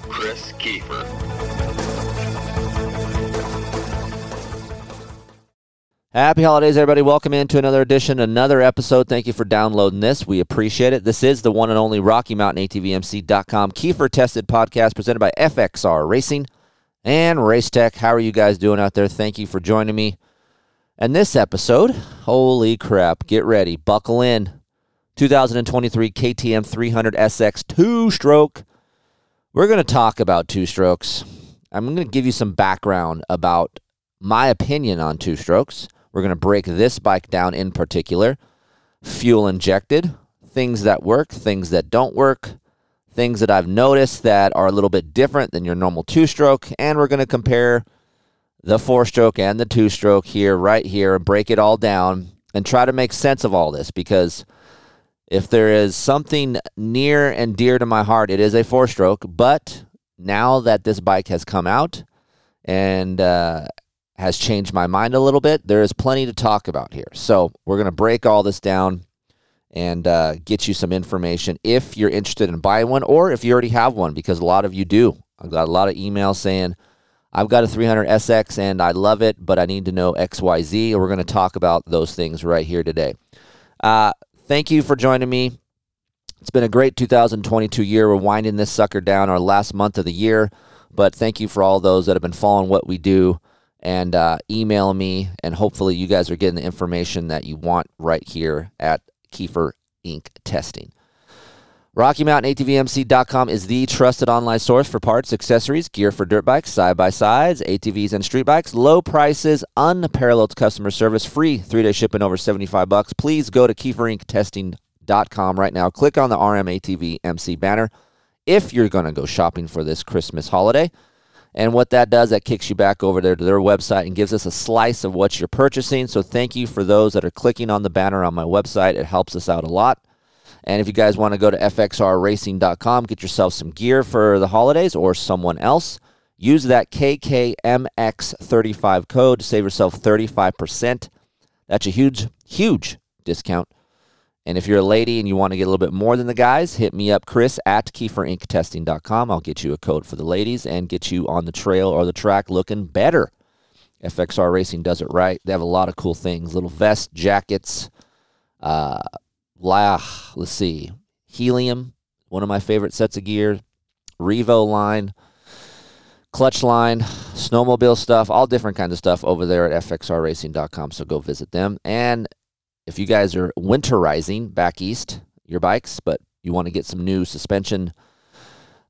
Chris Kiefer. Happy holidays, everybody. Welcome into another edition, another episode. Thank you for downloading this. We appreciate it. This is the one and only Rocky Mountain ATVMC.com Kiefer Tested Podcast presented by FXR Racing and Race Tech. How are you guys doing out there? Thank you for joining me. And this episode, holy crap, get ready, buckle in. 2023 KTM 300 SX two-stroke. We're going to talk about two-strokes. I'm going to give you some background about my opinion on two-strokes. We're going to break this bike down in particular. Fuel injected, things that work, things that don't work, things that I've noticed that are a little bit different than your normal two-stroke, and we're going to compare the four-stroke and the two-stroke here, right here, and break it all down and try to make sense of all this, because if there is something near and dear to my heart, it is a four-stroke. But now that this bike has come out and has changed my mind a little bit, there is plenty to talk about here. So we're going to break all this down and get you some information if you're interested in buying one, or if you already have one, because a lot of you do. I've got a lot of emails saying, I've got a 300 SX and I love it, but I need to know XYZ, and we're going to talk about those things right here today. Thank you for joining me. It's been a great 2022 year. We're winding this sucker down, our last month of the year, but thank you for all those that have been following what we do and emailing me, and hopefully you guys are getting the information that you want right here at Kiefer Inc. Testing. RockyMountainATVMC.com is the trusted online source for parts, accessories, gear for dirt bikes, side-by-sides, ATVs, and street bikes. Low prices, unparalleled customer service, free three-day shipping over $75. Please go to keyforinktesting.com right now. Click on the RMATVMC banner if you're going to go shopping for this Christmas holiday. And what that does, that kicks you back over there to their website and gives us a slice of what you're purchasing. So thank you for those that are clicking on the banner on my website. It helps us out a lot. And if you guys want to go to fxrracing.com, get yourself some gear for the holidays or someone else, use that KKMX35 code to save yourself 35%. That's a huge, huge discount. And if you're a lady and you want to get a little bit more than the guys, hit me up, Chris, at keyforinktesting.com. I'll get you a code for the ladies and get you on the trail or the track looking better. FXR Racing does it right. They have a lot of cool things, little vests, jackets, let's see, Helium, one of my favorite sets of gear, Revo line, clutch line, snowmobile stuff, all different kinds of stuff over there at fxrracing.com, so go visit them. And if you guys are winterizing back east your bikes, but you want to get some new suspension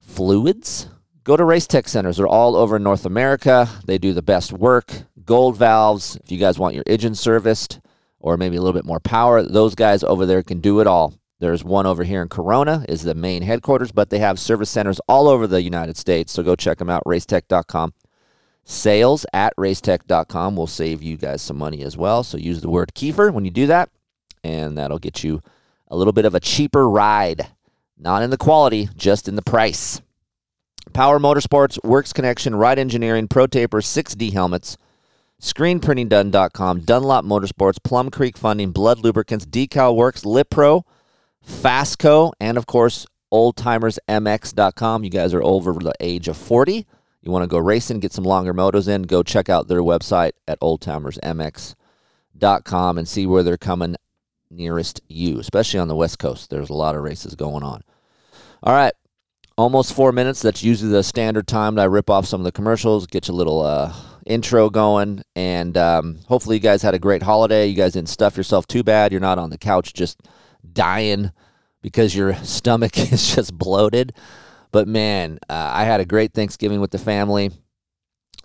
fluids, go to Race Tech Centers. They're all over North America. They do the best work. Gold valves, if you guys want your engine serviced, or maybe a little bit more power, those guys over there can do it all. There's one over here in Corona, is the main headquarters, but they have service centers all over the United States, so go check them out, racetech.com. Sales at racetech.com will save you guys some money as well, so use the word Kiefer when you do that, and that'll get you a little bit of a cheaper ride. Not in the quality, just in the price. Power Motorsports, Works Connection, Ride Engineering, Pro Taper, 6D helmets, Screenprintingdone.com, Dunlop Motorsports, Plum Creek Funding, Blood Lubricants, Decal Works, LitPro, Fasco, and of course, oldtimersmx.com. You guys are over the age of 40. You want to go racing, get some longer motos in, go check out their website at oldtimersmx.com and see where they're coming nearest you, especially on the West Coast. There's a lot of races going on. All right, almost 4 minutes. That's usually the standard time that I rip off some of the commercials, get you a little intro going, and hopefully you guys had a great holiday. You guys didn't stuff yourself too bad. You're not on the couch just dying because your stomach is just bloated. But man, I had a great Thanksgiving with the family.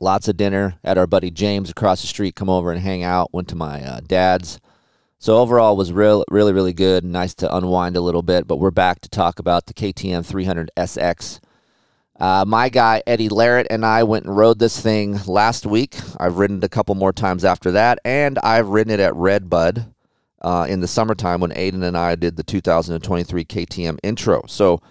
Lots of dinner. Had our buddy James across the street come over and hang out. Went to my dad's. So overall, it was really good. Nice to unwind a little bit. But we're back to talk about the KTM 300 SX. My guy, Eddie Larratt, and I went and rode this thing last week. I've ridden it a couple more times after that, and I've ridden it at Redbud in the summertime when Aiden and I did the 2023 KTM intro. So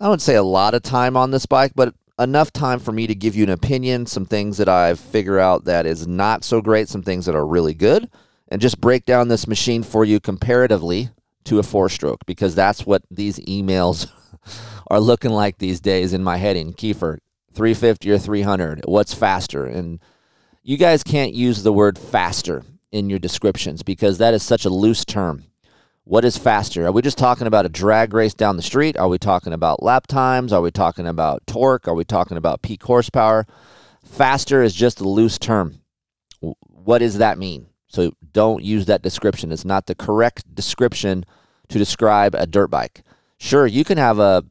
I wouldn't say a lot of time on this bike, but enough time for me to give you an opinion, some things that I've figured out that is not so great, some things that are really good, and just break down this machine for you comparatively to a four-stroke, because that's what these emails are looking like these days in my heading. Kiefer, 350 or 300, what's faster? And you guys can't use the word faster in your descriptions because that is such a loose term. What is faster? Are we just talking about a drag race down the street? Are we talking about lap times? Are we talking about torque? Are we talking about peak horsepower? Faster is just a loose term. What does that mean? So don't use that description. It's not the correct description to describe a dirt bike. Sure, you can have a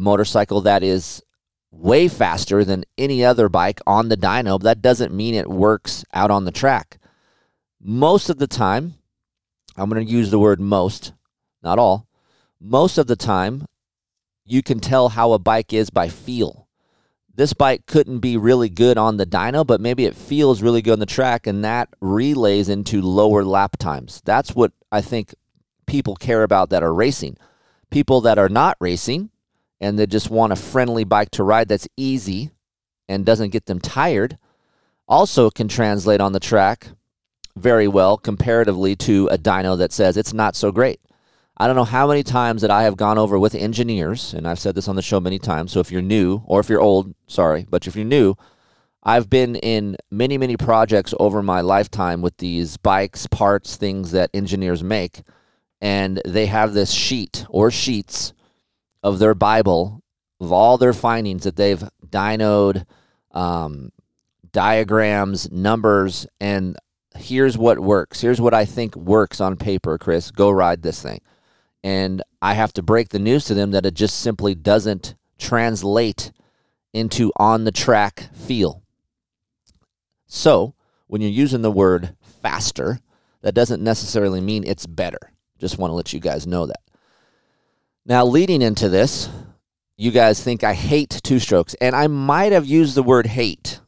motorcycle that is way faster than any other bike on the dyno, but that doesn't mean it works out on the track. Most of the time, I'm going to use the word most, not all. Most of the time, you can tell how a bike is by feel. This bike couldn't be really good on the dyno, but maybe it feels really good on the track, and that relays into lower lap times. That's what I think people care about that are racing. People that are not racing and they just want a friendly bike to ride that's easy and doesn't get them tired also can translate on the track very well comparatively to a dyno that says it's not so great. I don't know how many times that I have gone over with engineers, and I've said this on the show many times, so if you're new or if you're old, sorry, but if you're new, I've been in many, many projects over my lifetime with these bikes, parts, things that engineers make. And they have this sheet or sheets of their Bible of all their findings that they've dynoed, diagrams, numbers, and here's what works. Here's what I think works on paper, Chris. Go ride this thing. And I have to break the news to them that it just simply doesn't translate into on-the-track feel. So when you're using the word faster, that doesn't necessarily mean it's better. Just want to let you guys know that. Now, leading into this, you guys think I hate two-strokes, and I might have used the word hate,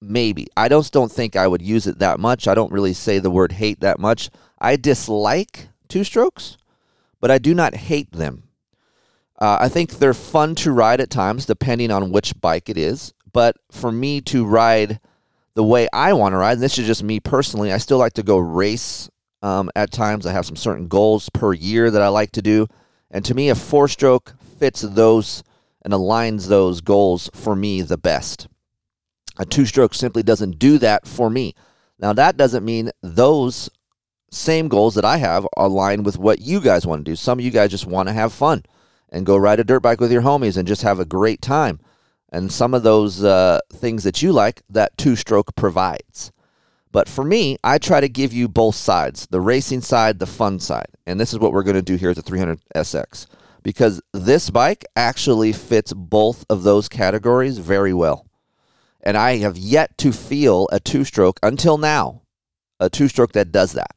maybe. I just don't think I would use it that much. I don't really say the word hate that much. I dislike two-strokes, but I do not hate them. I think they're fun to ride at times, depending on which bike it is, but for me to ride the way I want to ride, and this is just me personally, I still like to go race. At times, I have some certain goals per year that I like to do. And to me, a four-stroke fits those and aligns those goals for me the best. A two-stroke simply doesn't do that for me. Now, that doesn't mean those same goals that I have align with what you guys want to do. Some of you guys just want to have fun and go ride a dirt bike with your homies and just have a great time. And some of those things that you like, that two-stroke provides. But for me, I try to give you both sides, the racing side, the fun side. And this is what we're going to do here at the 300SX, because this bike actually fits both of those categories very well. And I have yet to feel a two-stroke until now, a two-stroke that does that.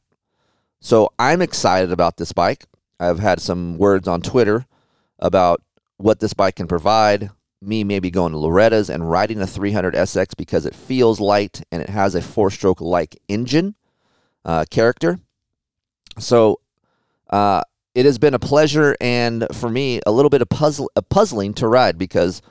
So I'm excited about this bike. I've had some words on Twitter about what this bike can provide, me maybe going to Loretta's and riding a 300SX because it feels light and it has a four-stroke-like engine character. So it has been a pleasure and, for me, a little bit of puzzling to ride because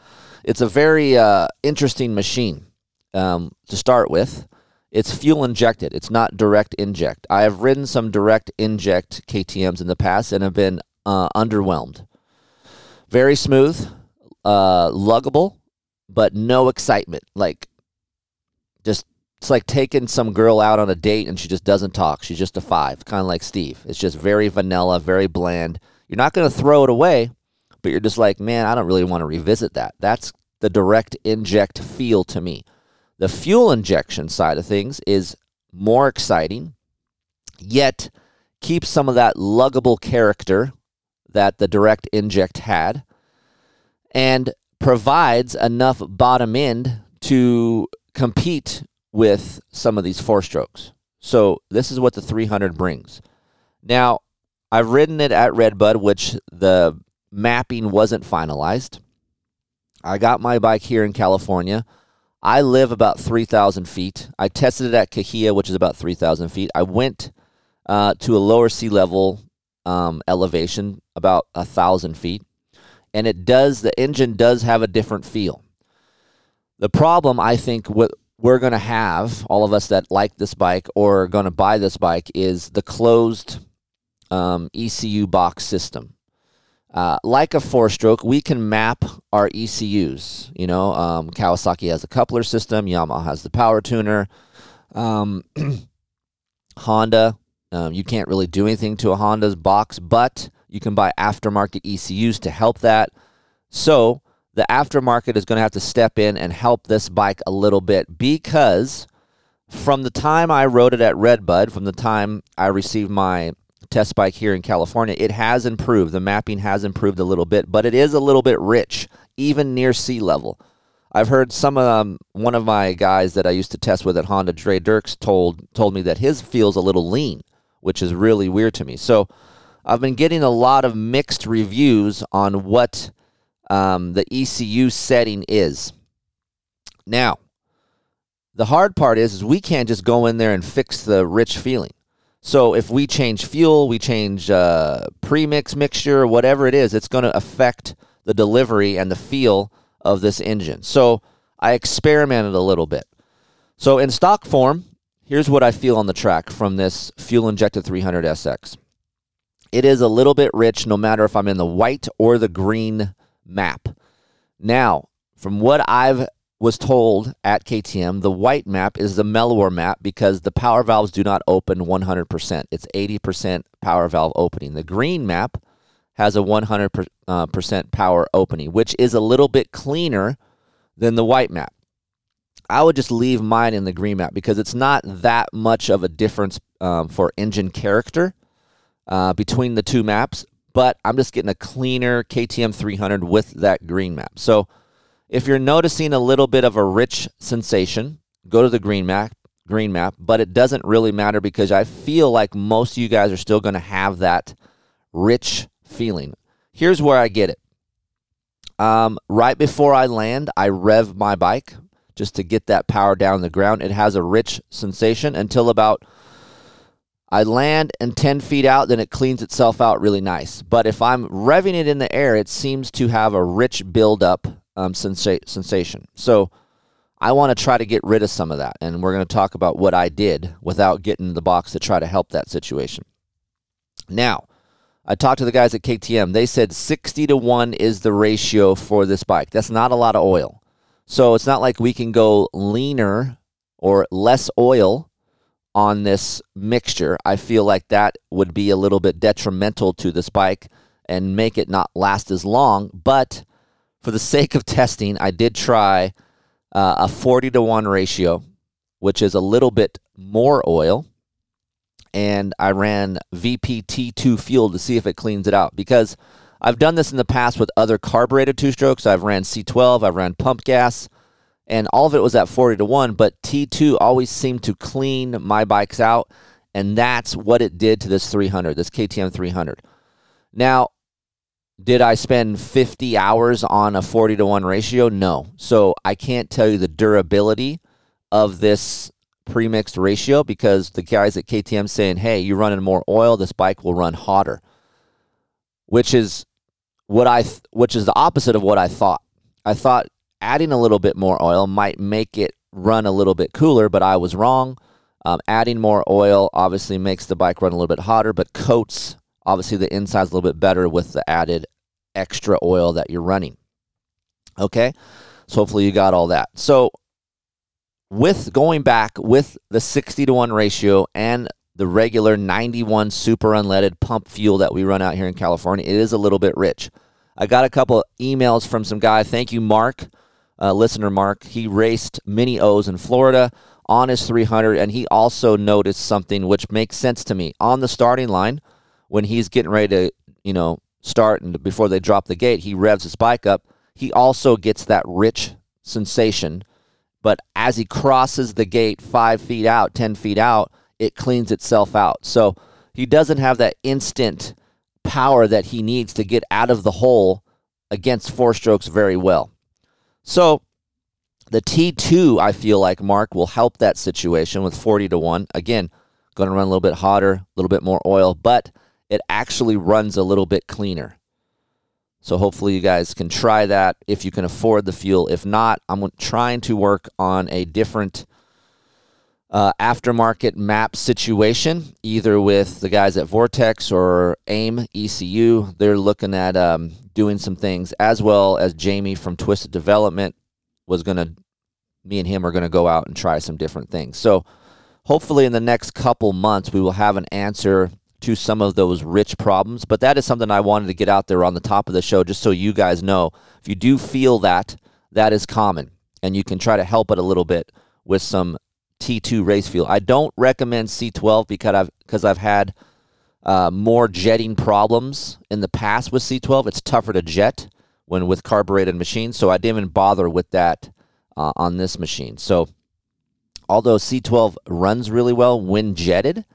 it's a very interesting machine to start with. It's fuel-injected. It's not direct-inject. I have ridden some direct-inject KTMs in the past and have been underwhelmed. Very smooth. Luggable, but no excitement. Like, just, it's like taking some girl out on a date and she just doesn't talk. She's just a five, kind of like Steve. It's just very vanilla, very bland. You're not going to throw it away, but you're just like, man, I don't really want to revisit that. That's the direct inject feel to me. The fuel injection side of things is more exciting, yet keeps some of that luggable character that the direct inject had, and provides enough bottom end to compete with some of these four-strokes. So this is what the 300 brings. Now, I've ridden it at Redbud, which the mapping wasn't finalized. I got my bike here in California. I live about 3,000 feet. I tested it at Cahuilla, which is about 3,000 feet. I went to a lower sea level elevation, about 1,000 feet. And it does, the engine does have a different feel. The problem, I think, what we're going to have, all of us that like this bike or are going to buy this bike, is the closed ECU box system. Like a four-stroke, we can map our ECUs. You know, Kawasaki has a coupler system. Yamaha has the power tuner. Honda, you can't really do anything to a Honda's box, but you can buy aftermarket ECUs to help that. So the aftermarket is going to have to step in and help this bike a little bit, because from the time I rode it at Redbud, from the time I received my test bike here in California, it has improved. The mapping has improved a little bit, but it is a little bit rich, even near sea level. I've heard one of my guys that I used to test with at Honda, Dre Dirks, told me that his feels a little lean, which is really weird to me. So I've been getting a lot of mixed reviews on what the ECU setting is. Now, the hard part is we can't just go in there and fix the rich feeling. So if we change fuel, we change premix mixture, whatever it is, it's going to affect the delivery and the feel of this engine. So I experimented a little bit. So in stock form, here's what I feel on the track from this fuel-injected 300 SX. It is a little bit rich, no matter if I'm in the white or the green map. Now, from what I was told at KTM, the white map is the mellower map because the power valves do not open 100%. It's 80% power valve opening. The green map has a 100% power opening, which is a little bit cleaner than the white map. I would just leave mine in the green map because it's not that much of a difference for engine character between the two maps, but I'm just getting a cleaner KTM 300 with that green map. So if you're noticing a little bit of a rich sensation, go to the green map, but it doesn't really matter because I feel like most of you guys are still going to have that rich feeling. Here's where I get it. Right before I land, I rev my bike just to get that power down the ground. It has a rich sensation until about I land and 10 feet out, then it cleans itself out really nice. But if I'm revving it in the air, it seems to have a rich buildup sensation. So I want to try to get rid of some of that, and we're going to talk about what I did without getting the box to try to help that situation. Now, I talked to the guys at KTM. They said 60-1 is the ratio for this bike. That's not a lot of oil. So it's not like we can go leaner or less oil on this mixture. I feel like that would be a little bit detrimental to this bike and make it not last as long, but for the sake of testing, I did try a 40-1 ratio, which is a little bit more oil, and I ran VPT2 fuel to see if it cleans it out, because I've done this in the past with other carbureted two-strokes. I've ran C12, I've ran pump gas, and all of it was at 40-1, but T2 always seemed to clean my bikes out, and that's what it did to this 300, this KTM 300. Now, did I spend 50 hours on a 40-1 ratio? No. So I can't tell you the durability of this premixed ratio because the guys at KTM saying, hey, you're running more oil, this bike will run hotter, which is the opposite of what I thought. I thought adding a little bit more oil might make it run a little bit cooler, but I was wrong. Adding more oil obviously makes the bike run a little bit hotter, but coats obviously the inside's a little bit better with the added extra oil that you're running. Okay, so hopefully you got all that. So with going back with the 60-1 ratio and the regular 91 super unleaded pump fuel that we run out here in California, it is a little bit rich. I got a couple of emails from some guy. Thank you, Mark, listener Mark. He raced mini O's in Florida on his 300, and he also noticed something which makes sense to me. On the starting line, when he's getting ready to, start and before they drop the gate, he revs his bike up. He also gets that rich sensation. But as he crosses the gate 5 feet out, 10 feet out, it cleans itself out. So he doesn't have that instant power that he needs to get out of the hole against four strokes very well. So the T2, I feel like, Mark, will help that situation with 40-1. Again, going to run a little bit hotter, a little bit more oil, but it actually runs a little bit cleaner. So hopefully you guys can try that if you can afford the fuel. If not, I'm trying to work on a different aftermarket map situation, either with the guys at Vortex or AIM ECU. They're looking at doing some things, as well as Jamie from Twisted Development was going to, me and him are going to go out and try some different things. So hopefully in the next couple months, we will have an answer to some of those rich problems. But that is something I wanted to get out there on the top of the show, just so you guys know. If you do feel that, that is common, and you can try to help it a little bit with some T2 race fuel. I don't recommend C12 because I've had more jetting problems in the past with C12. It's tougher to jet when with carbureted machines, so I didn't even bother with that on this machine. So although C12 runs really well when jetted,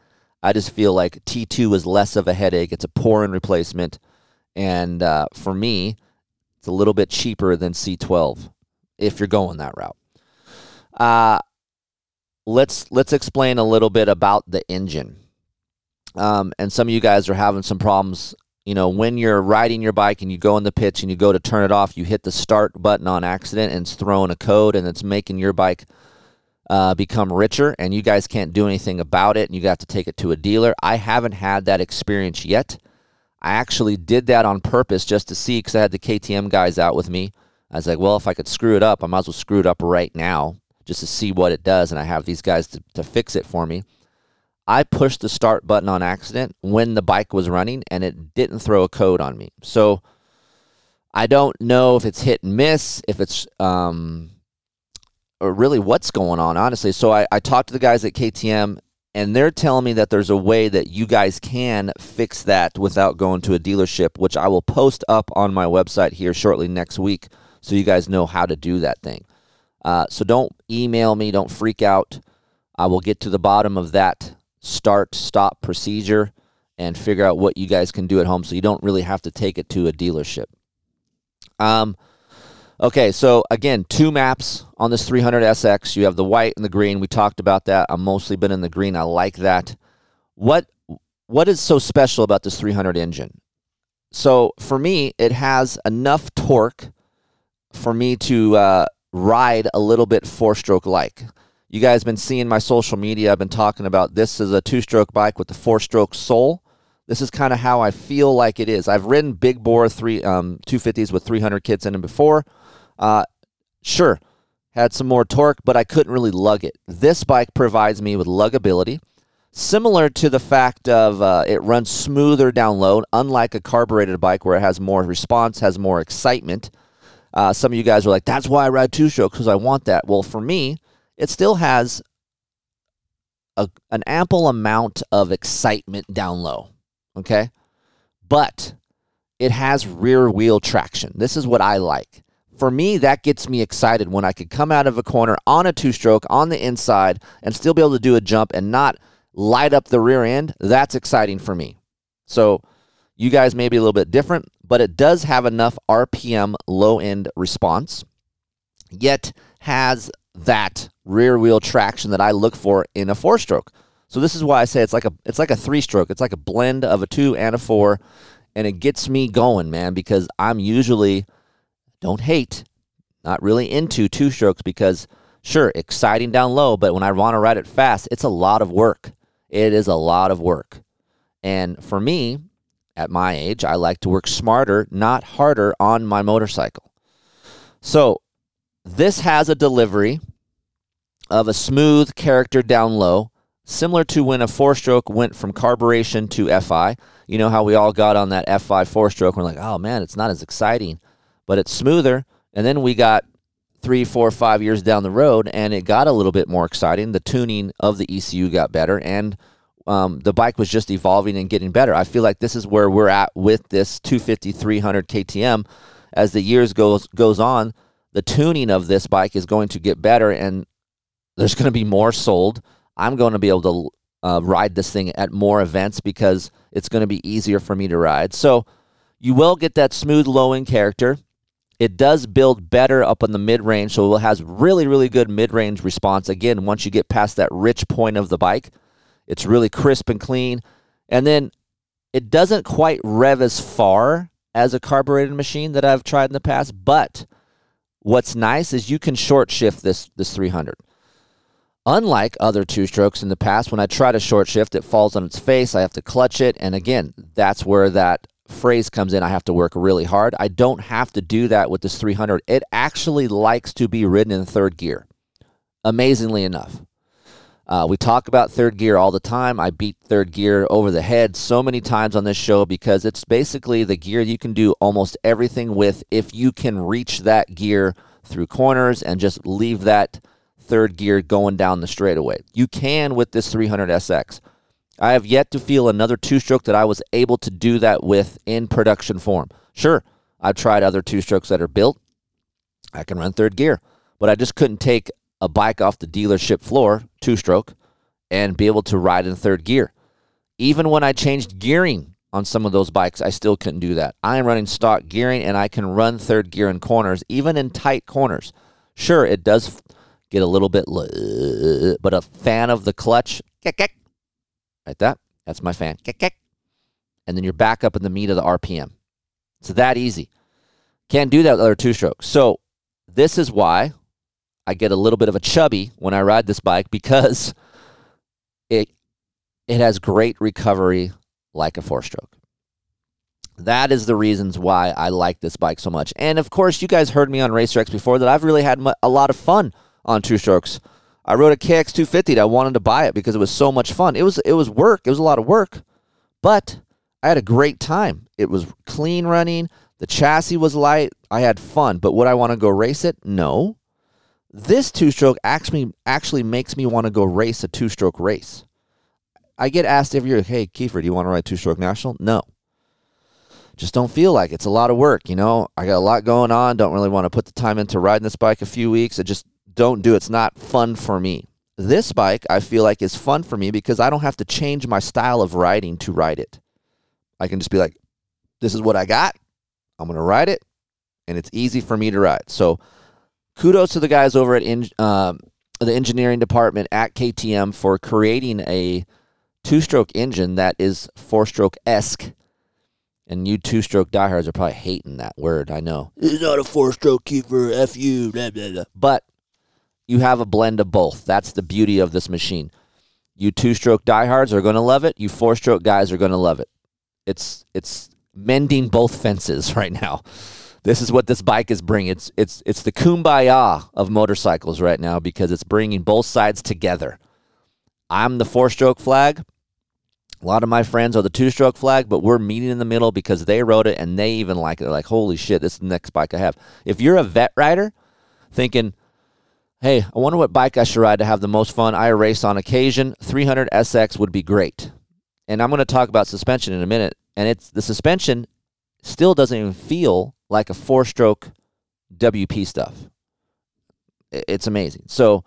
I just feel like T2 is less of a headache. It's a pour-in replacement, and for me, it's a little bit cheaper than C12 if you're going that route. Let's explain a little bit about the engine. And some of you guys are having some problems. You know, when you're riding your bike and you go in the pits and you go to turn it off, you hit the start button on accident and it's throwing a code, and it's making your bike become richer, and you guys can't do anything about it, and you got to take it to a dealer. I haven't had that experience yet. I actually did that on purpose just to see, because I had the KTM guys out with me. I was like, well, if I could screw it up, I might as well screw it up right now just to see what it does, and I have these guys to fix it for me. I pushed the start button on accident when the bike was running, and it didn't throw a code on me. So I don't know if it's hit and miss, if it's or really what's going on, honestly. So I talked to the guys at KTM, and they're telling me that there's a way that you guys can fix that without going to a dealership, which I will post up on my website here shortly next week so you guys know how to do that thing. So don't email me. Don't freak out. I will get to the bottom of that start-stop procedure and figure out what you guys can do at home so you don't really have to take it to a dealership. Okay, so again, two maps on this 300 SX. You have the white and the green. We talked about that. I've mostly been in the green. I like that. What is so special about this 300 engine? So for me, it has enough torque for me to ride a little bit four-stroke-like. You guys have been seeing my social media. I've been talking about this is a two-stroke bike with the four-stroke sole. This is kind of how I feel like it is. I've ridden big bore 250s with 300 kits in them before. Sure, had some more torque, but I couldn't really lug it. This bike provides me with luggability, similar to the fact of it runs smoother down low, unlike a carbureted bike where it has more response, has more excitement. Some of you guys are like, that's why I ride two-stroke, because I want that. Well, for me, it still has an ample amount of excitement down low, okay? But it has rear-wheel traction. This is what I like. For me, that gets me excited when I could come out of a corner on a two-stroke on the inside and still be able to do a jump and not light up the rear end. That's exciting for me. So you guys may be a little bit different, but it does have enough RPM low-end response, yet has that rear-wheel traction that I look for in a four-stroke. So this is why I say it's like a three-stroke. It's like a blend of a two and a four, and it gets me going, man, because I'm usually, not really into two-strokes because, sure, exciting down low, but when I want to ride it fast, it's a lot of work. It is a lot of work. And for me, at my age, I like to work smarter, not harder, on my motorcycle. So this has a delivery of a smooth character down low, similar to when a four-stroke went from carburation to FI. You know how we all got on that FI four-stroke. We're like, oh, man, it's not as exciting, but it's smoother. And then we got 3, 4, 5 years down the road, and it got a little bit more exciting. The tuning of the ECU got better, and the bike was just evolving and getting better. I feel like this is where we're at with this 250, 300 KTM. As the years goes on, the tuning of this bike is going to get better, and there's going to be more sold. I'm going to be able to ride this thing at more events because it's going to be easier for me to ride. So you will get that smooth low-end character. It does build better up in the mid-range, so it has really, really good mid-range response. Again, once you get past that rich point of the bike, it's really crisp and clean. And then it doesn't quite rev as far as a carbureted machine that I've tried in the past, but what's nice is you can short shift this 300. Unlike other two-strokes in the past, when I try to short shift, it falls on its face. I have to clutch it, and again, that's where that phrase comes in. I have to work really hard. I don't have to do that with this 300. It actually likes to be ridden in third gear, amazingly enough. We talk about third gear all the time. I beat third gear over the head so many times on this show because it's basically the gear you can do almost everything with if you can reach that gear through corners and just leave that third gear going down the straightaway. You can with this 300SX. I have yet to feel another two-stroke that I was able to do that with in production form. Sure, I've tried other two-strokes that are built. I can run third gear, but I just couldn't take a bike off the dealership floor, two-stroke, and be able to ride in third gear. Even when I changed gearing on some of those bikes, I still couldn't do that. I am running stock gearing, and I can run third gear in corners, even in tight corners. Sure, it does get a little bit, but a fan of the clutch, like that. That's my fan. And then you're back up in the meat of the RPM. It's that easy. Can't do that with other two-strokes. So this is why I get a little bit of a chubby when I ride this bike, because it has great recovery like a four-stroke. That is the reasons why I like this bike so much. And, of course, you guys heard me on RacerX before that I've really had a lot of fun on two-strokes. I rode a KX250 and I wanted to buy it because it was so much fun. It was work. It was a lot of work, but I had a great time. It was clean running. The chassis was light. I had fun, but would I want to go race it? No. This two-stroke actually makes me want to go race a two-stroke race. I get asked every year, hey, Kiefer, do you want to ride two-stroke national? No. Just don't feel like it. It's a lot of work, you know. I got a lot going on. Don't really want to put the time into riding this bike a few weeks. Don't do it. It's not fun for me. This bike, I feel like, is fun for me because I don't have to change my style of riding to ride it. I can just be like, this is what I got. I'm going to ride it, and it's easy for me to ride. So kudos to the guys over at the engineering department at KTM for creating a two-stroke engine that is four-stroke-esque. And you two-stroke diehards are probably hating that word, I know. It's not a four-stroke, Kiefer, F you, blah, blah, blah. But you have a blend of both. That's the beauty of this machine. You two-stroke diehards are going to love it. You four-stroke guys are going to love it. It's mending both fences right now. This is what this bike is bringing. It's the kumbaya of motorcycles right now because it's bringing both sides together. I'm the four-stroke flag. A lot of my friends are the two-stroke flag, but we're meeting in the middle because they rode it and they even like it. They're like, holy shit, this is the next bike I have. If you're a vet rider thinking, hey, I wonder what bike I should ride to have the most fun. I race on occasion. 300SX would be great. And I'm going to talk about suspension in a minute. And it's the suspension still doesn't even feel like a four-stroke WP stuff. It's amazing. So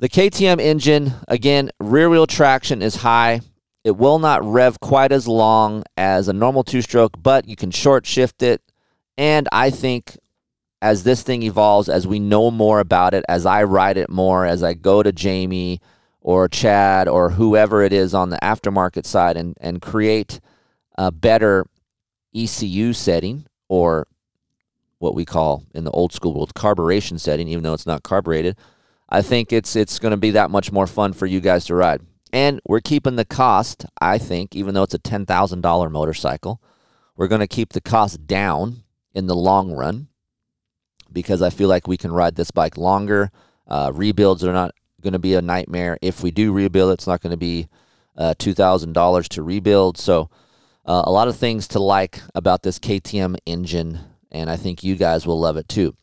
the KTM engine, again, rear-wheel traction is high. It will not rev quite as long as a normal two-stroke, but you can short shift it. And I think as this thing evolves, as we know more about it, as I ride it more, as I go to Jamie or Chad or whoever it is on the aftermarket side and create a better ECU setting, or what we call in the old school world carburation setting, even though it's not carbureted, I think it's going to be that much more fun for you guys to ride. And we're keeping the cost, I think, even though it's a $10,000 motorcycle, we're going to keep the cost down in the long run, because I feel like we can ride this bike longer. Rebuilds are not going to be a nightmare. If we do rebuild, it's not going to be $2,000 to rebuild. So a lot of things to like about this KTM engine, and I think you guys will love it too.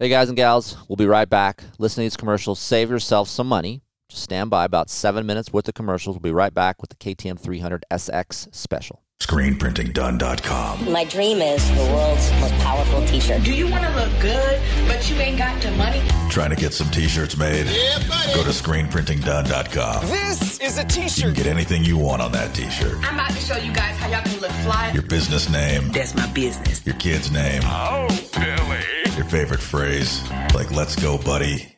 Hey, guys and gals, we'll be right back. Listen to these commercials. Save yourself some money. Just stand by about 7 minutes worth of commercials. We'll be right back with the KTM 300SX special. Screenprintingdone.com. My dream is the world's most powerful t-shirt. Do you want to look good, but you ain't got the money? Trying to get some t-shirts made? Yeah, buddy. Go to screenprintingdone.com. This is a t-shirt. You can get anything you want on that t-shirt. I'm about to show you guys how y'all can look fly. Your business name. That's my business. Your kid's name. Oh, Billy. Your favorite phrase, like let's go, buddy,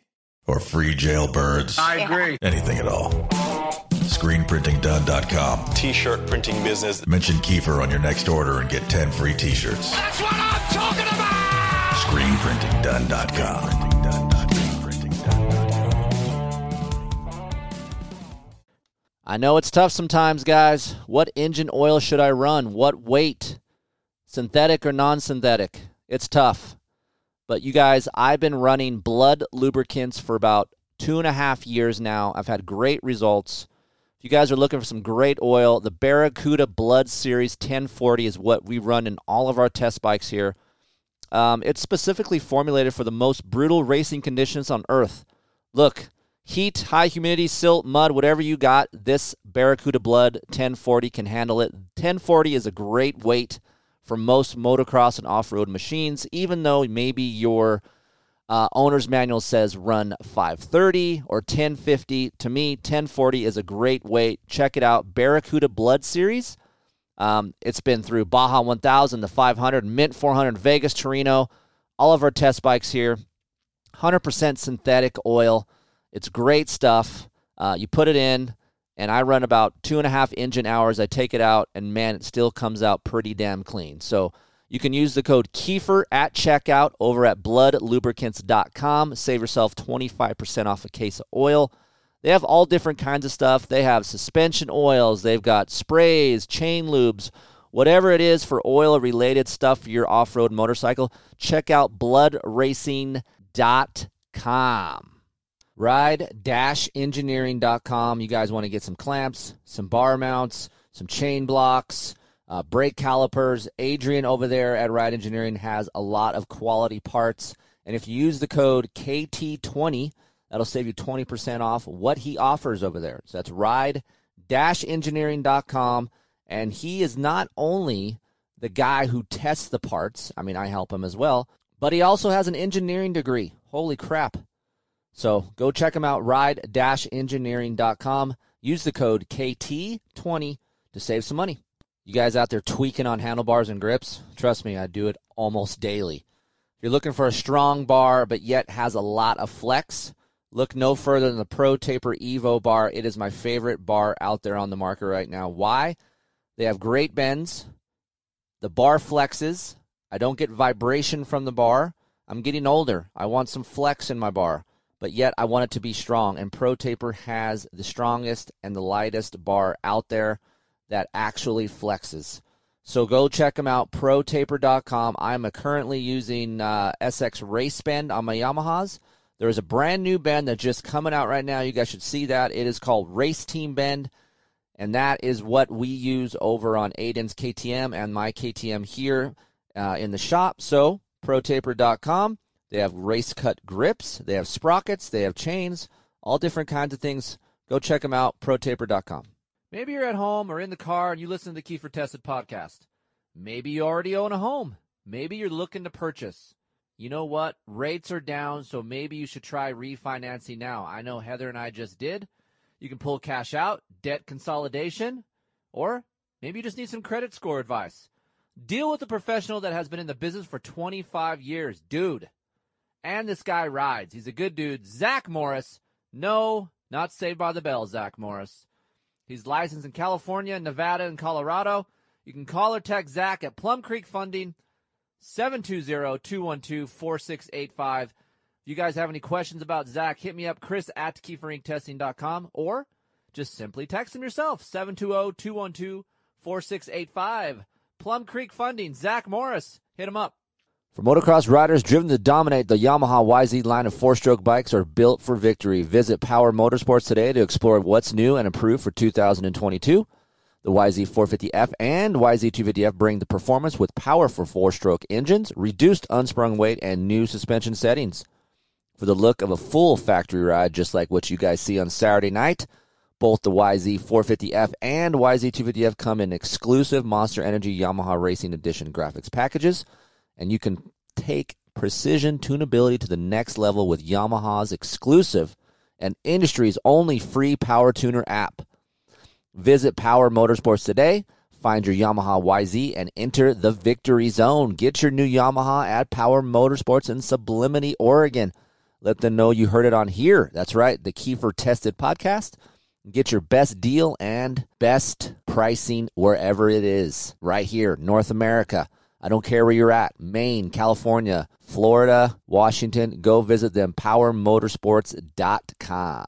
or free jailbirds. I agree. Anything at all. Screenprintingdone.com. T-shirt printing business. Mention Kiefer on your next order and get 10 free t-shirts. That's what I'm talking about! Screenprintingdone.com. I know it's tough sometimes, guys. What engine oil should I run? What weight? Synthetic or non-synthetic? It's tough. But you guys, I've been running Blood Lubricants for about 2.5 years now. I've had great results. If you guys are looking for some great oil, the Barracuda Blood Series 1040 is what we run in all of our test bikes here. It's specifically formulated for the most brutal racing conditions on Earth. Look, heat, high humidity, silt, mud, whatever you got, this Barracuda Blood 1040 can handle it. 1040 is a great weight for most motocross and off-road machines, even though maybe your owner's manual says run 530 or 1050. To me, 1040 is a great weight. Check it out. Barracuda Blood Series. It's been through Baja 1000, the 500, Mint 400, Vegas, Torino. All of our test bikes here. 100% synthetic oil. It's great stuff. You put it in, and I run about 2.5 engine hours. I take it out, and man, it still comes out pretty damn clean. So you can use the code Kiefer at checkout over at bloodlubricants.com. Save yourself 25% off a case of oil. They have all different kinds of stuff. They have suspension oils. They've got sprays, chain lubes, whatever it is for oil-related stuff for your off-road motorcycle. Check out bloodracing.com. Ride-engineering.com. You guys want to get some clamps, some bar mounts, some chain blocks, brake calipers. Adrian over there at Ride Engineering has a lot of quality parts. And if you use the code KT20, that'll save you 20% off what he offers over there. So that's ride-engineering.com. And he is not only the guy who tests the parts. I mean, I help him as well. But he also has an engineering degree. Holy crap. So go check them out, ride-engineering.com. Use the code KT20 to save some money. You guys out there tweaking on handlebars and grips? Trust me, I do it almost daily. If you're looking for a strong bar but yet has a lot of flex, look no further than the Pro Taper Evo bar. It is my favorite bar out there on the market right now. Why? They have great bends. The bar flexes. I don't get vibration from the bar. I'm getting older. I want some flex in my bar, but yet I want it to be strong. And Pro Taper has the strongest and the lightest bar out there that actually flexes. So go check them out, protaper.com. I'm currently using SX Race Bend on my Yamahas. There is a brand new bend that's just coming out right now. You guys should see that. It is called Race Team Bend, and that is what we use over on Aiden's KTM and my KTM here in the shop. So protaper.com. They have race cut grips. They have sprockets. They have chains, all different kinds of things. Go check them out, protaper.com. Maybe you're at home or in the car and you listen to the Kiefer Tested podcast. Maybe you already own a home. Maybe you're looking to purchase. You know what? Rates are down, so maybe you should try refinancing now. I know Heather and I just did. You can pull cash out, debt consolidation, or maybe you just need some credit score advice. Deal with a professional that has been in the business for 25 years, dude. And this guy rides. He's a good dude. Zach Morris. No, not Saved by the Bell, Zach Morris. He's licensed in California, Nevada, and Colorado. You can call or text Zach at Plum Creek Funding, 720-212-4685. If you guys have any questions about Zach, hit me up, Chris at keyforinktesting.com, or just simply text him yourself, 720-212-4685. Plum Creek Funding, Zach Morris. Hit him up. For motocross riders driven to dominate, the Yamaha YZ line of four-stroke bikes are built for victory. Visit Power Motorsports today to explore what's new and improved for 2022. The YZ450F and YZ250F bring the performance with power for four-stroke engines, reduced unsprung weight, and new suspension settings. For the look of a full factory ride, just like what you guys see on Saturday night, Both the YZ450F and YZ250F come in exclusive Monster Energy Yamaha Racing Edition graphics packages, and you can take precision tunability to the next level with Yamaha's exclusive and industry's only free Power Tuner app. Visit Power Motorsports today, find your Yamaha YZ, and enter the victory zone. Get your new Yamaha at Power Motorsports in Sublimity, Oregon. Let them know you heard it on here. That's right, the Kiefer Tested Podcast. Get your best deal and best pricing wherever it is. Right here, North America. I don't care where you're at. Maine, California, Florida, Washington. Go visit them. PowerMotorsports.com.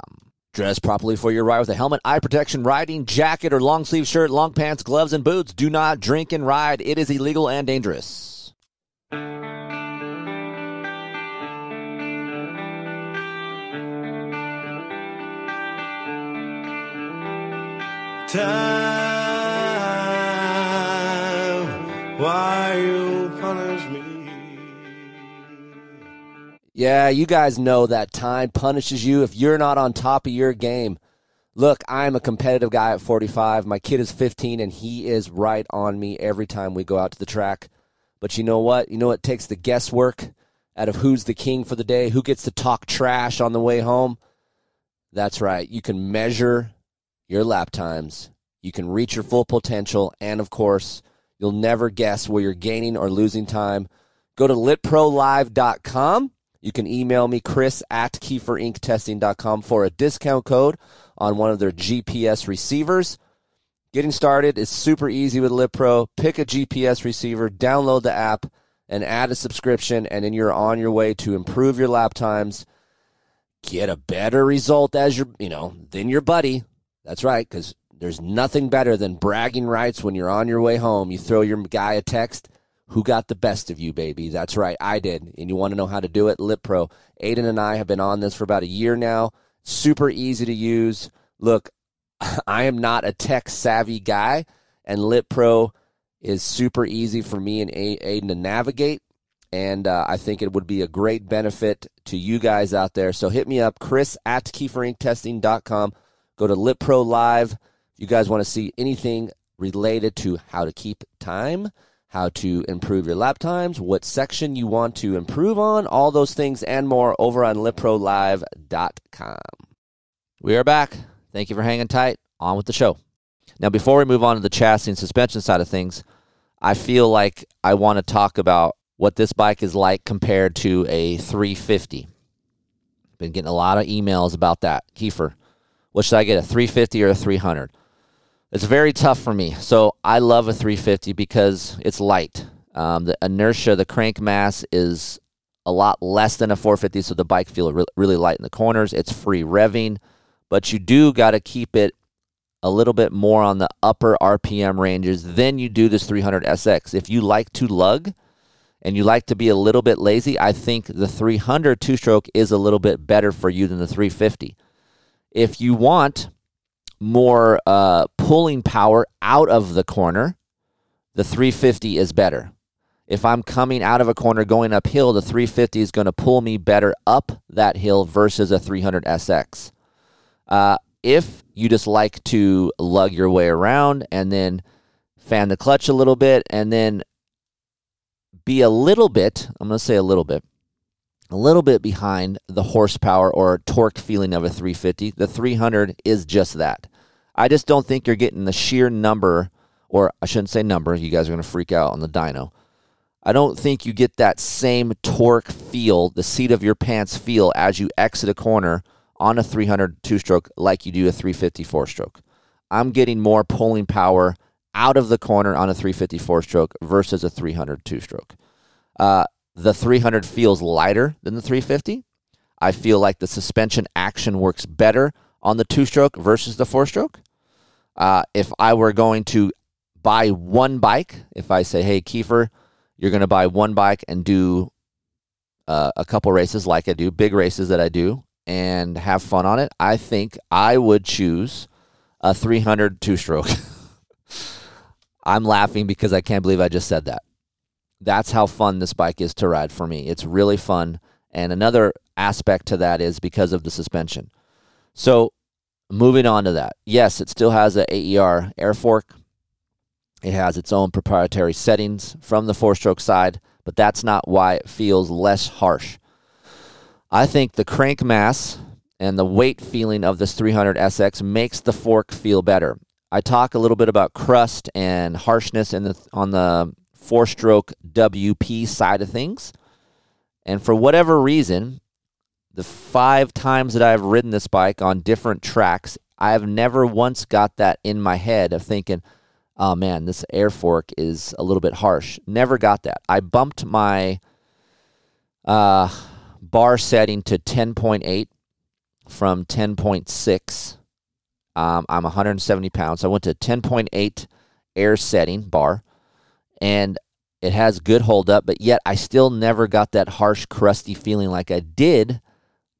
Dress properly for your ride with a helmet, eye protection, riding jacket, or long sleeve shirt, long pants, gloves, and boots. Do not drink and ride. It is illegal and dangerous. Time, why you punish me? Yeah, you guys know that time punishes you if you're not on top of your game. Look, I'm a competitive guy at 45. My kid is 15, and he is right on me every time we go out to the track. But you know what? You know it takes the guesswork out of who's the king for the day, who gets to talk trash on the way home. That's right. You can measure your lap times, you can reach your full potential, and of course, you'll never guess where you're gaining or losing time. Go to litprolive.com. You can email me, Chris at keyforinktesting.com, for a discount code on one of their GPS receivers. Getting started is super easy with LitPro. Pick a GPS receiver, download the app, and add a subscription, and then you're on your way to improve your lap times. Get a better result as than your buddy. That's right, because there's nothing better than bragging rights when you're on your way home. You throw your guy a text, who got the best of you, baby? That's right, I did. And you want to know how to do it? LitPro. Aiden and I have been on this for about a year now. Super easy to use. Look, I am not a tech-savvy guy, and LitPro is super easy for me and Aiden to navigate, and I think it would be a great benefit to you guys out there. So hit me up, Chris at keyforinktesting.com. Go to LitPro Live. If you guys want to see anything related to how to keep time, how to improve your lap times, what section you want to improve on, all those things and more over on LitProLive.com. We are back. Thank you for hanging tight. On with the show. Now, before we move on to the chassis and suspension side of things, I feel like I want to talk about what this bike is like compared to a 350. Been getting a lot of emails about that. Kiefer, what should I get, a 350 or a 300? It's very tough for me. So I love a 350 because it's light. The inertia, the crank mass is a lot less than a 450, so the bike feels really light in the corners. It's free revving, but you do got to keep it a little bit more on the upper RPM ranges than you do this 300 SX. If you like to lug and you like to be a little bit lazy, I think the 300 two-stroke is a little bit better for you than the 350. If you want more pulling power out of the corner, the 350 is better. If I'm coming out of a corner going uphill, the 350 is going to pull me better up that hill versus a 300 SX. If you just like to lug your way around and then fan the clutch a little bit and then be a little bit behind the horsepower or torque feeling of a 350. The 300 is just that. I just don't think you're getting the sheer number, or I shouldn't say number. You guys are going to freak out on the dyno. I don't think you get that same torque feel, the seat of your pants feel, as you exit a corner on a 300 two-stroke like you do a 350 four-stroke. I'm getting more pulling power out of the corner on a 350 four-stroke versus a 300 two-stroke. The 300 feels lighter than the 350. I feel like the suspension action works better on the two-stroke versus the four-stroke. If I were going to buy one bike, if I say, hey, Kiefer, you're going to buy one bike and do a couple races like I do, big races that I do, and have fun on it, I think I would choose a 300 two-stroke. I'm laughing because I can't believe I just said that. That's how fun this bike is to ride for me. It's really fun. And another aspect to that is because of the suspension. So Moving on to that. Yes, it still has an AER air fork. It has its own proprietary settings from the four-stroke side, but that's not why it feels less harsh. I think the crank mass and the weight feeling of this 300 SX makes the fork feel better. I talk a little bit about crust and harshness on the four-stroke WP side of things. And for whatever reason, the 5 times that I've ridden this bike on different tracks, I've never once got that in my head of thinking, oh man, this air fork is a little bit harsh. Never got that. I bumped my bar setting to 10.8 from 10.6. I'm 170 pounds. So I went to 10.8 air setting bar, and it has good hold up, but yet I still never got that harsh, crusty feeling like I did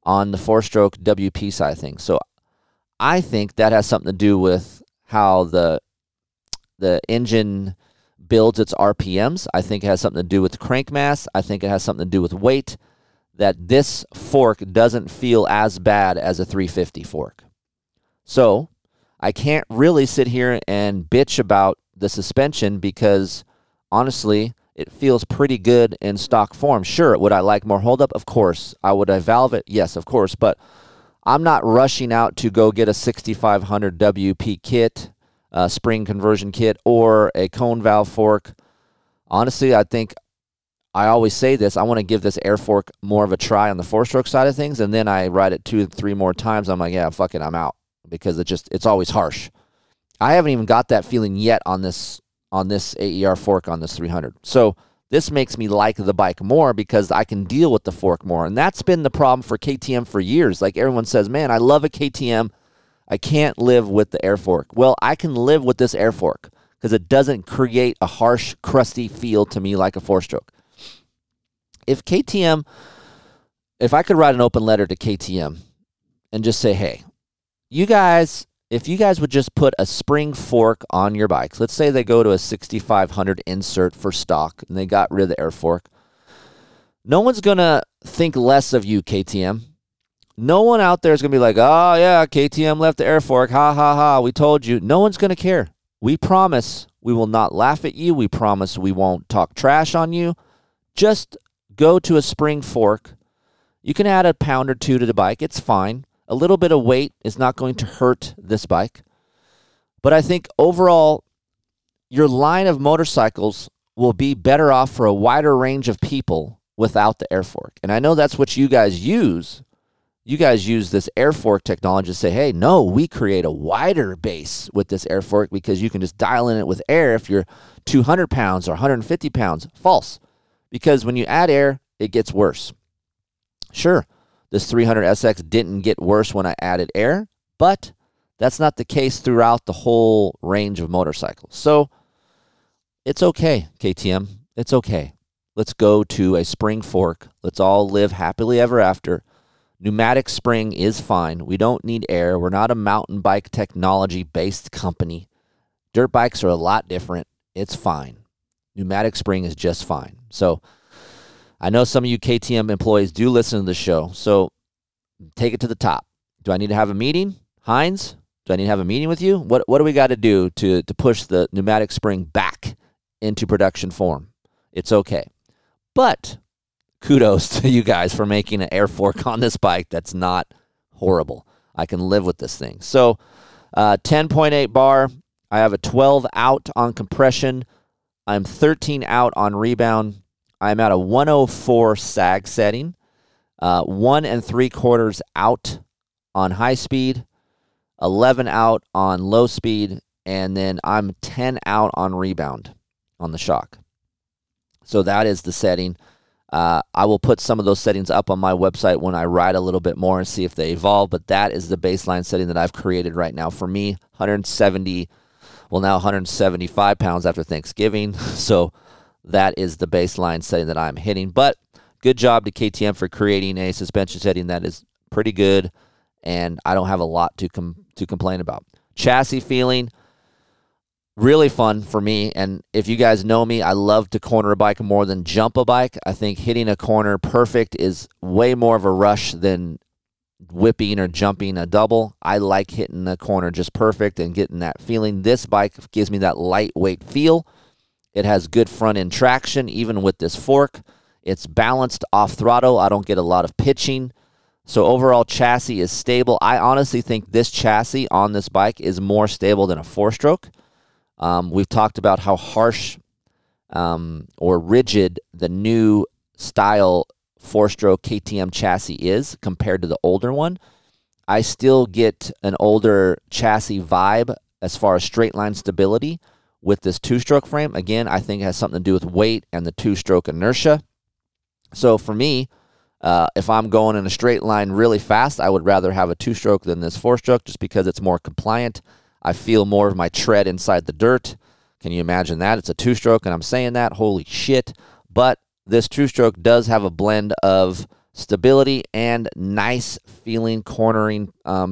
on the four-stroke WP side of things. So I think that has something to do with how the engine builds its RPMs. I think it has something to do with the crank mass. I think it has something to do with weight, that this fork doesn't feel as bad as a 350 fork. So I can't really sit here and bitch about the suspension because, honestly, it feels pretty good in stock form. Sure, would I like more holdup? Of course. Would I valve it? Yes, of course. But I'm not rushing out to go get a 6500 WP kit, a spring conversion kit, or a cone valve fork. Honestly, I think I always say this. I want to give this air fork more of a try on the four-stroke side of things, and then I ride it 2 or 3 more times. I'm like, yeah, fuck it, I'm out, because it's always harsh. I haven't even got that feeling yet on this AER fork on this 300. So this makes me like the bike more because I can deal with the fork more. And that's been the problem for KTM for years. Like, everyone says, man, I love a KTM. I can't live with the air fork. Well, I can live with this air fork because it doesn't create a harsh, crusty feel to me like a four-stroke. If I could write an open letter to KTM and just say, hey, you guys, if you guys would just put a spring fork on your bikes, let's say they go to a 6500 insert for stock and they got rid of the air fork, no one's going to think less of you, KTM. No one out there is going to be like, oh yeah, KTM left the air fork, ha ha ha, we told you. No one's going to care. We promise we will not laugh at you. We promise we won't talk trash on you. Just go to a spring fork. You can add a pound or two to the bike. It's fine. A little bit of weight is not going to hurt this bike. But I think overall, your line of motorcycles will be better off for a wider range of people without the air fork. And I know that's what you guys use. You guys use this air fork technology to say, hey, no, we create a wider base with this air fork because you can just dial in it with air if you're 200 pounds or 150 pounds. False. Because when you add air, it gets worse. Sure. This 300 SX didn't get worse when I added air, but that's not the case throughout the whole range of motorcycles. So it's okay, KTM. It's okay. Let's go to a spring fork. Let's all live happily ever after. Pneumatic spring is fine. We don't need air. We're not a mountain bike technology-based company. Dirt bikes are a lot different. It's fine. Pneumatic spring is just fine. So I know some of you KTM employees do listen to the show, so take it to the top. Do I need to have a meeting? Heinz, do I need to have a meeting with you? What do we got to do to push the pneumatic spring back into production form? It's okay. But kudos to you guys for making an air fork on this bike that's not horrible. I can live with this thing. So 10.8 bar. I have a 12 out on compression. I'm 13 out on rebound. I'm at a 104 sag setting, 1 3/4 out on high speed, 11 out on low speed, and then I'm 10 out on rebound on the shock. So that is the setting. I will put some of those settings up on my website when I ride a little bit more and see if they evolve, but that is the baseline setting that I've created right now for me. 175 pounds after Thanksgiving, so that is the baseline setting that I'm hitting. But good job to KTM for creating a suspension setting that is pretty good, and I don't have a lot to complain about. Chassis feeling, really fun for me. And if you guys know me, I love to corner a bike more than jump a bike. I think hitting a corner perfect is way more of a rush than whipping or jumping a double. I like hitting the corner just perfect and getting that feeling. This bike gives me that lightweight feel. It has good front end traction, even with this fork. It's balanced off throttle. I don't get a lot of pitching. So overall, chassis is stable. I honestly think this chassis on this bike is more stable than a four-stroke. We've talked about how harsh or rigid the new style four-stroke KTM chassis is compared to the older one. I still get an older chassis vibe as far as straight line stability with this two-stroke frame. Again, I think it has something to do with weight and the two-stroke inertia. So for me, if I'm going in a straight line really fast, I would rather have a two-stroke than this four-stroke just because it's more compliant. I feel more of my tread inside the dirt. Can you imagine that? It's a two-stroke, and I'm saying that. Holy shit. But this two-stroke does have a blend of stability and nice-feeling cornering. What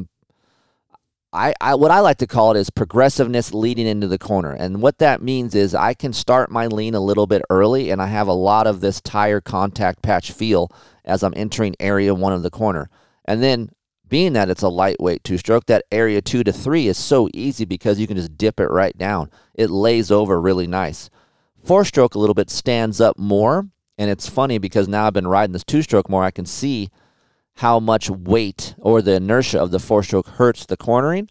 I like to call it is progressiveness leading into the corner. And what that means is I can start my lean a little bit early, and I have a lot of this tire contact patch feel as I'm entering area one of the corner. And then being that it's a lightweight two-stroke, that area 2 to 3 is so easy because you can just dip it right down. It lays over really nice. Four-stroke a little bit stands up more, and it's funny because now I've been riding this two-stroke more. I can see how much weight or the inertia of the four-stroke hurts the cornering.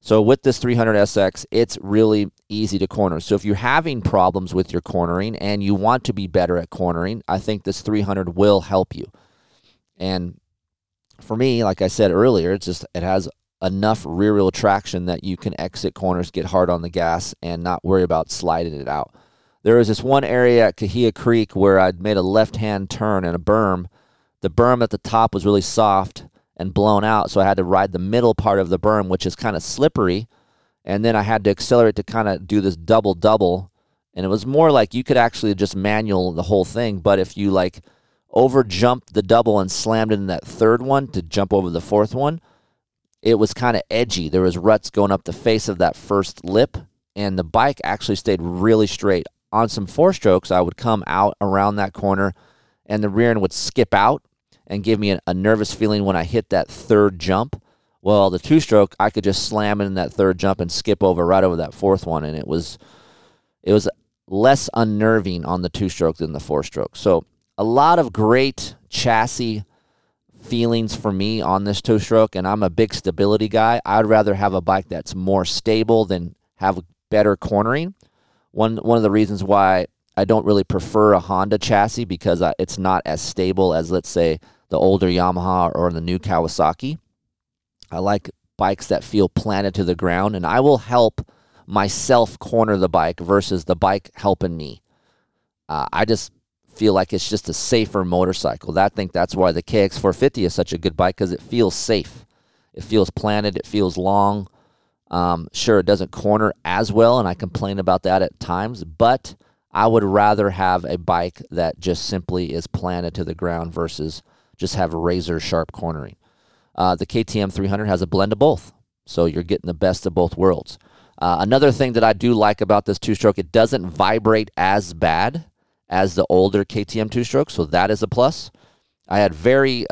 So with this 300SX, it's really easy to corner. So if you're having problems with your cornering and you want to be better at cornering, I think this 300 will help you. And for me, like I said earlier, it has enough rear wheel traction that you can exit corners, get hard on the gas, and not worry about sliding it out. There was this one area at Cahuilla Creek where I'd made a left-hand turn in a berm. The berm at the top was really soft and blown out, so I had to ride the middle part of the berm, which is kind of slippery, and then I had to accelerate to kind of do this double-double, and it was more like you could actually just manual the whole thing, but if you like over-jumped the double and slammed in that third one to jump over the fourth one, it was kind of edgy. There was ruts going up the face of that first lip, and the bike actually stayed really straight. On some four-strokes, I would come out around that corner, and the rear end would skip out and give me a nervous feeling when I hit that third jump. Well, the two-stroke, I could just slam in that third jump and skip right over that fourth one, and it was less unnerving on the two-stroke than the four-stroke. So a lot of great chassis feelings for me on this two-stroke, and I'm a big stability guy. I'd rather have a bike that's more stable than have better cornering. One of the reasons why I don't really prefer a Honda chassis because it's not as stable as, let's say, the older Yamaha or the new Kawasaki. I like bikes that feel planted to the ground, and I will help myself corner the bike versus the bike helping me. I just feel like it's just a safer motorcycle. I think that's why the KX450 is such a good bike because it feels safe. It feels planted. It feels long. Sure, it doesn't corner as well, and I complain about that at times, but I would rather have a bike that just simply is planted to the ground versus just have razor-sharp cornering. The KTM 300 has a blend of both, so you're getting the best of both worlds. Another thing that I do like about this two-stroke, it doesn't vibrate as bad as the older KTM two-stroke, so that is a plus. I had very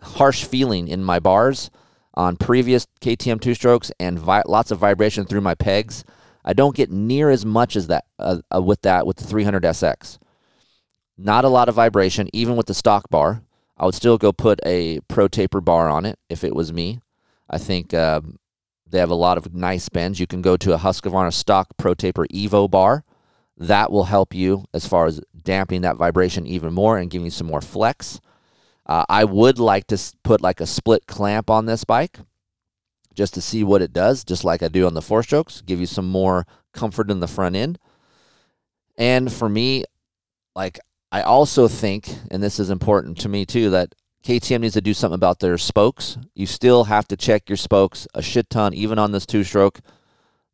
harsh feeling in my bars on previous KTM two-strokes and lots of vibration through my pegs. I don't get near as much as that with the 300SX. Not a lot of vibration, even with the stock bar. I would still go put a Pro Taper bar on it if it was me. I think they have a lot of nice bends. You can go to a Husqvarna stock Pro Taper Evo bar. That will help you as far as dampening that vibration even more and giving you some more flex. I would like to put like a split clamp on this bike just to see what it does, just like I do on the four-strokes, give you some more comfort in the front end. And for me, like I also think, and this is important to me too, that KTM needs to do something about their spokes. You still have to check your spokes a shit ton, even on this two-stroke.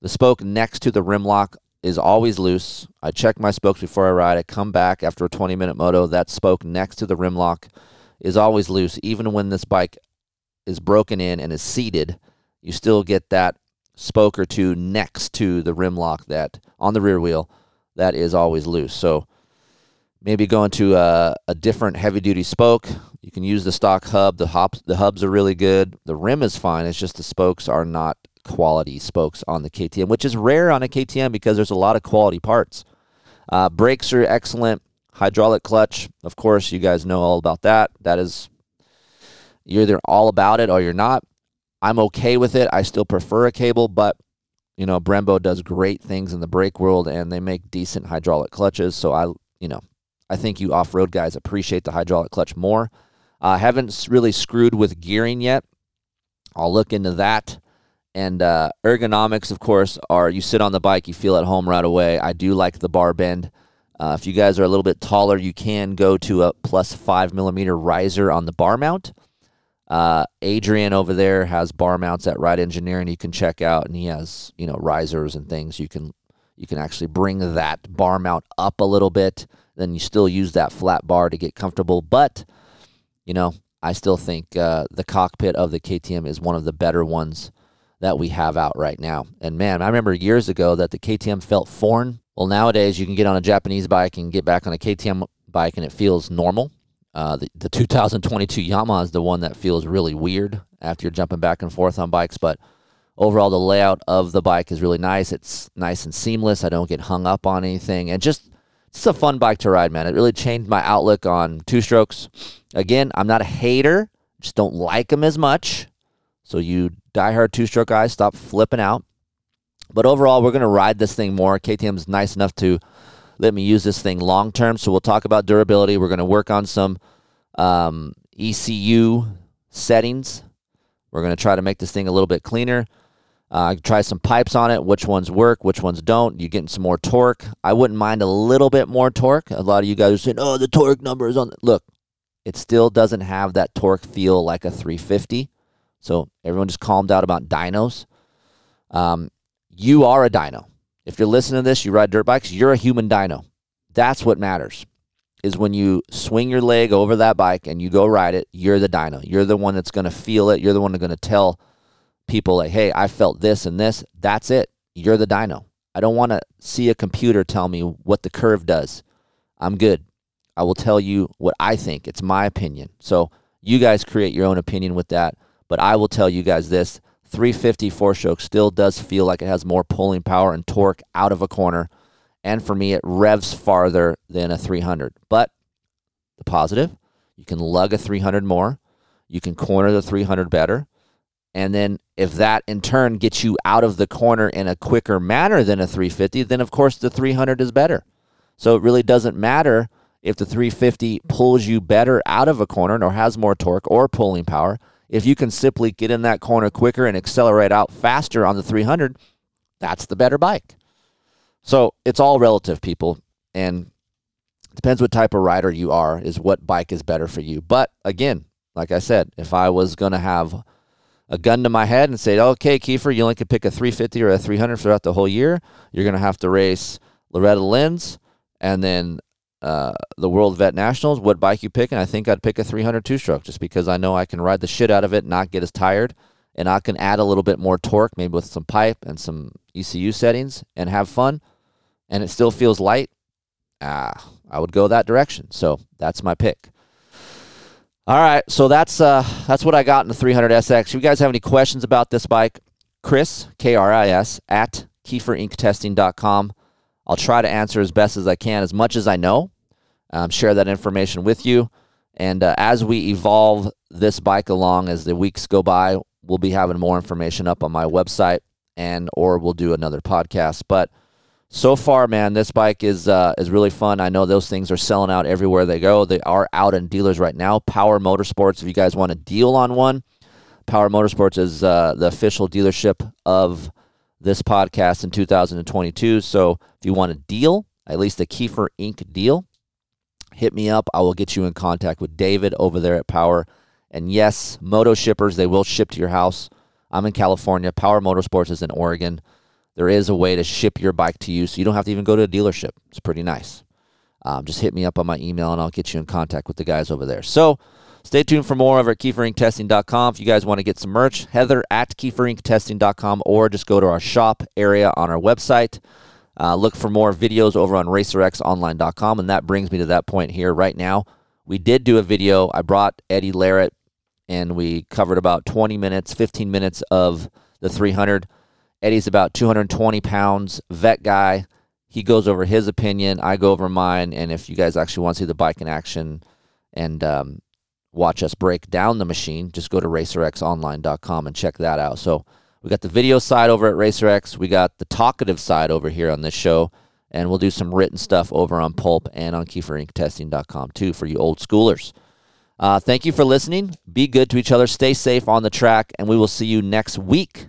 The spoke next to the rim lock is always loose. I check my spokes before I ride. I come back after a 20-minute moto. That spoke next to the rim lock is always loose. Even when this bike is broken in and is seated, you still get that spoke or two next to the rim lock that on the rear wheel that is always loose. So maybe going to a different heavy-duty spoke. You can use the stock hub. The hubs are really good. The rim is fine. It's just the spokes are not quality spokes on the KTM, which is rare on a KTM because there's a lot of quality parts. Brakes are excellent. Hydraulic clutch, of course, you guys know all about that. That is, you're either all about it or you're not. I'm okay with it. I still prefer a cable, but, you know, Brembo does great things in the brake world, and they make decent hydraulic clutches. So, I think you off-road guys appreciate the hydraulic clutch more. I haven't really screwed with gearing yet. I'll look into that. And ergonomics, of course, are you sit on the bike, you feel at home right away. I do like the bar bend. If you guys are a little bit taller, you can go to a plus 5mm riser on the bar mount. Adrian over there has bar mounts at Ride Engineering you can check out, and he has, risers and things. You can actually bring that bar mount up a little bit. Then you still use that flat bar to get comfortable. But, I still think the cockpit of the KTM is one of the better ones that we have out right now. And man, I remember years ago that the KTM felt foreign. Well, nowadays you can get on a Japanese bike and get back on a KTM bike and it feels normal. The 2022 Yamaha is the one that feels really weird after you're jumping back and forth on bikes. But overall, the layout of the bike is really nice. It's nice and seamless. I don't get hung up on anything. And just, it's a fun bike to ride, man. It really changed my outlook on two-strokes. Again, I'm not a hater. Just don't like them as much. So you diehard two-stroke guys, stop flipping out. But overall, we're going to ride this thing more. KTM's nice enough to let me use this thing long-term. So we'll talk about durability. We're going to work on some ECU settings. We're going to try to make this thing a little bit cleaner. Try some pipes on it, which ones work, which ones don't. You're getting some more torque. I wouldn't mind a little bit more torque. A lot of you guys are saying, the torque number is on. Look, it still doesn't have that torque feel like a 350. So everyone just calmed out about dynos. You are a dyno. If you're listening to this, you ride dirt bikes, you're a human dyno. That's what matters, is when you swing your leg over that bike and you go ride it, you're the dyno. You're the one that's going to feel it. You're the one that's going to tell people, like, hey, I felt this and this. That's it. You're the dyno. I don't want to see a computer tell me what the curve does. I'm good. I will tell you what I think. It's my opinion. So you guys create your own opinion with that. But I will tell you guys this, 350 four-stroke still does feel like it has more pulling power and torque out of a corner. And for me, it revs farther than a 300. But the positive, you can lug a 300 more. You can corner the 300 better. And then if that, in turn, gets you out of the corner in a quicker manner than a 350, then, of course, the 300 is better. So it really doesn't matter if the 350 pulls you better out of a corner or has more torque or pulling power. If you can simply get in that corner quicker and accelerate out faster on the 300, that's the better bike. So it's all relative, people, and it depends what type of rider you are is what bike is better for you. But, again, like I said, if I was going to have a gun to my head and say, okay, Kiefer, you only can pick a 350 or a 300 throughout the whole year, you're going to have to race Loretta Lynn's and then the World Vet Nationals, what bike you pick, and I think I'd pick a 300 two-stroke just because I know I can ride the shit out of it, not get as tired, and I can add a little bit more torque, maybe with some pipe and some ECU settings, and have fun, and it still feels light. I would go that direction, so that's my pick. All right, so that's what I got in the 300 SX. If you guys have any questions about this bike, Chris, K-R-I-S, at keyforinktesting.com. I'll try to answer as best as I can, as much as I know. Share that information with you. And as we evolve this bike along, as the weeks go by, we'll be having more information up on my website and or we'll do another podcast. But so far, man, this bike is really fun. I know those things are selling out everywhere they go. They are out in dealers right now. Power Motorsports, if you guys want a deal on one, Power Motorsports is the official dealership of this podcast in 2022. So if you want a deal, at least a Kiefer Inc. deal, hit me up. I will get you in contact with David over there at Power. And yes, moto shippers, they will ship to your house. I'm in California. Power Motorsports is in Oregon. There is a way to ship your bike to you, so you don't have to even go to a dealership. It's pretty nice. Just hit me up on my email, and I'll get you in contact with the guys over there. So stay tuned for more over at keyforinktesting.com. If you guys want to get some merch, Heather at keyforinktesting.com, or just go to our shop area on our website. Look for more videos over on racerxonline.com. And that brings me to that point here right now. We did do a video. I brought Eddie Larratt, and we covered about 20 minutes, 15 minutes of the 300. Eddie's about 220 pounds, vet guy. He goes over his opinion. I go over mine. And if you guys actually want to see the bike in action and watch us break down the machine, just go to racerxonline.com and check that out. So we got the video side over at RacerX. We got the talkative side over here on this show. And we'll do some written stuff over on Pulp and on keyforinktesting.com too for you old schoolers. Thank you for listening. Be good to each other. Stay safe on the track. And we will see you next week.